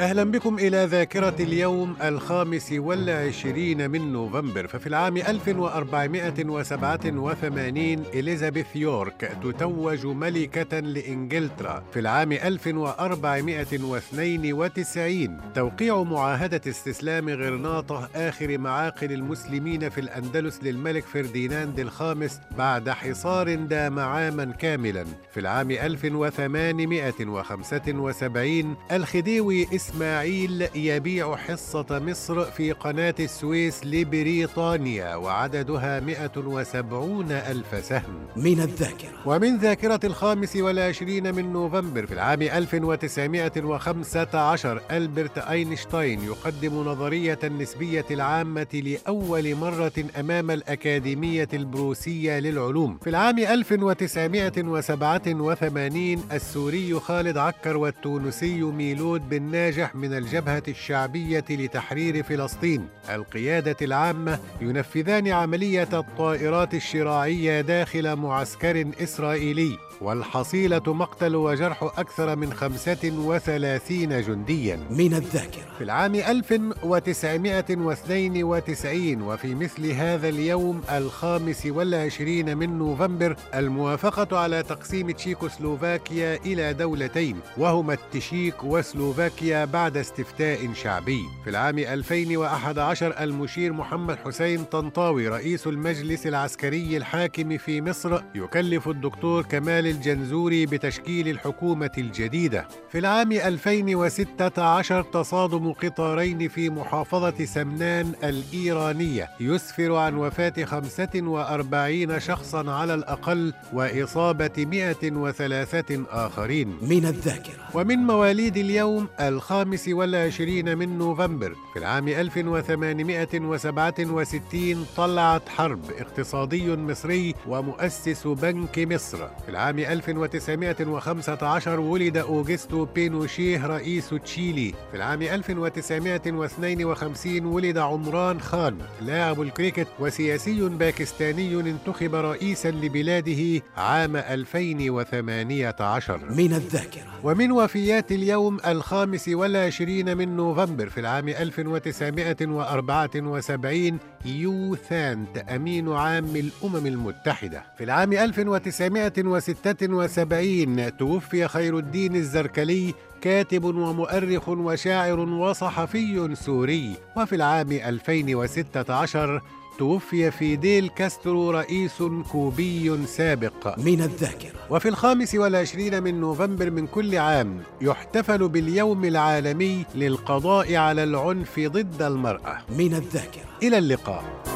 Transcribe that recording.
أهلا بكم إلى ذاكرة اليوم 25 من نوفمبر. ففي العام 1487 إليزابيث يورك تتوج ملكة لإنجلترا. في العام 1492 توقيع معاهدة استسلام غرناطة آخر معاقل المسلمين في الأندلس للملك فرديناند الخامس بعد حصار دام عاما كاملا. في العام 1875 الخديوي إسماعيل يبيع حصة مصر في قناة السويس لبريطانيا وعددها 170,000 سهم. من الذاكرة ومن ذاكرة 25 من نوفمبر. في العام 1915 ألبرت أينشتاين يقدم نظرية النسبية العامة لأول مرة أمام الأكاديمية البروسية للعلوم. في العام 1987 السوري خالد عكر والتونسي ميلود بن ناجح من الجبهة الشعبية لتحرير فلسطين القيادة العامة ينفذان عملية الطائرات الشراعية داخل معسكر إسرائيلي، والحصيلة مقتل وجرح أكثر من 35 جنديا. من الذاكرة في العام 1992 وفي مثل هذا اليوم 25 من نوفمبر الموافقة على تقسيم تشيكوسلوفاكيا إلى دولتين وهما التشيك وسلوفاكيا بعد استفتاء شعبي. في العام 2011 المشير محمد حسين طنطاوي رئيس المجلس العسكري الحاكم في مصر يكلف الدكتور كمال الجنزوري بتشكيل الحكومة الجديدة. في العام 2016 تصادم قطارين في محافظة سمنان الإيرانية يسفر عن وفاة 45 شخصاً على الأقل وإصابة 103 آخرين. من الذاكرة ومن مواليد اليوم 25 من نوفمبر. في العام 1867 طلعت حرب اقتصادي مصري ومؤسس بنك مصر. في العام 1915 ولد أوغستو بينوشيه رئيس تشيلي. في العام 1952 ولد عمران خان لاعب الكريكت وسياسي باكستاني انتخب رئيسا لبلاده عام 2018. من الذاكرة ومن وفيات اليوم 25 من نوفمبر. في العام 1974 يو ثانت أمين عام الأمم المتحدة. في العام 1976 توفي خير الدين الزركلي كاتب ومؤرخ وشاعر وصحفي سوري. وفي العام 2016 توفي فيدل كاسترو رئيس كوبي سابق. من الذاكرة وفي 25 من نوفمبر من كل عام يحتفل باليوم العالمي للقضاء على العنف ضد المرأة. من الذاكرة إلى اللقاء.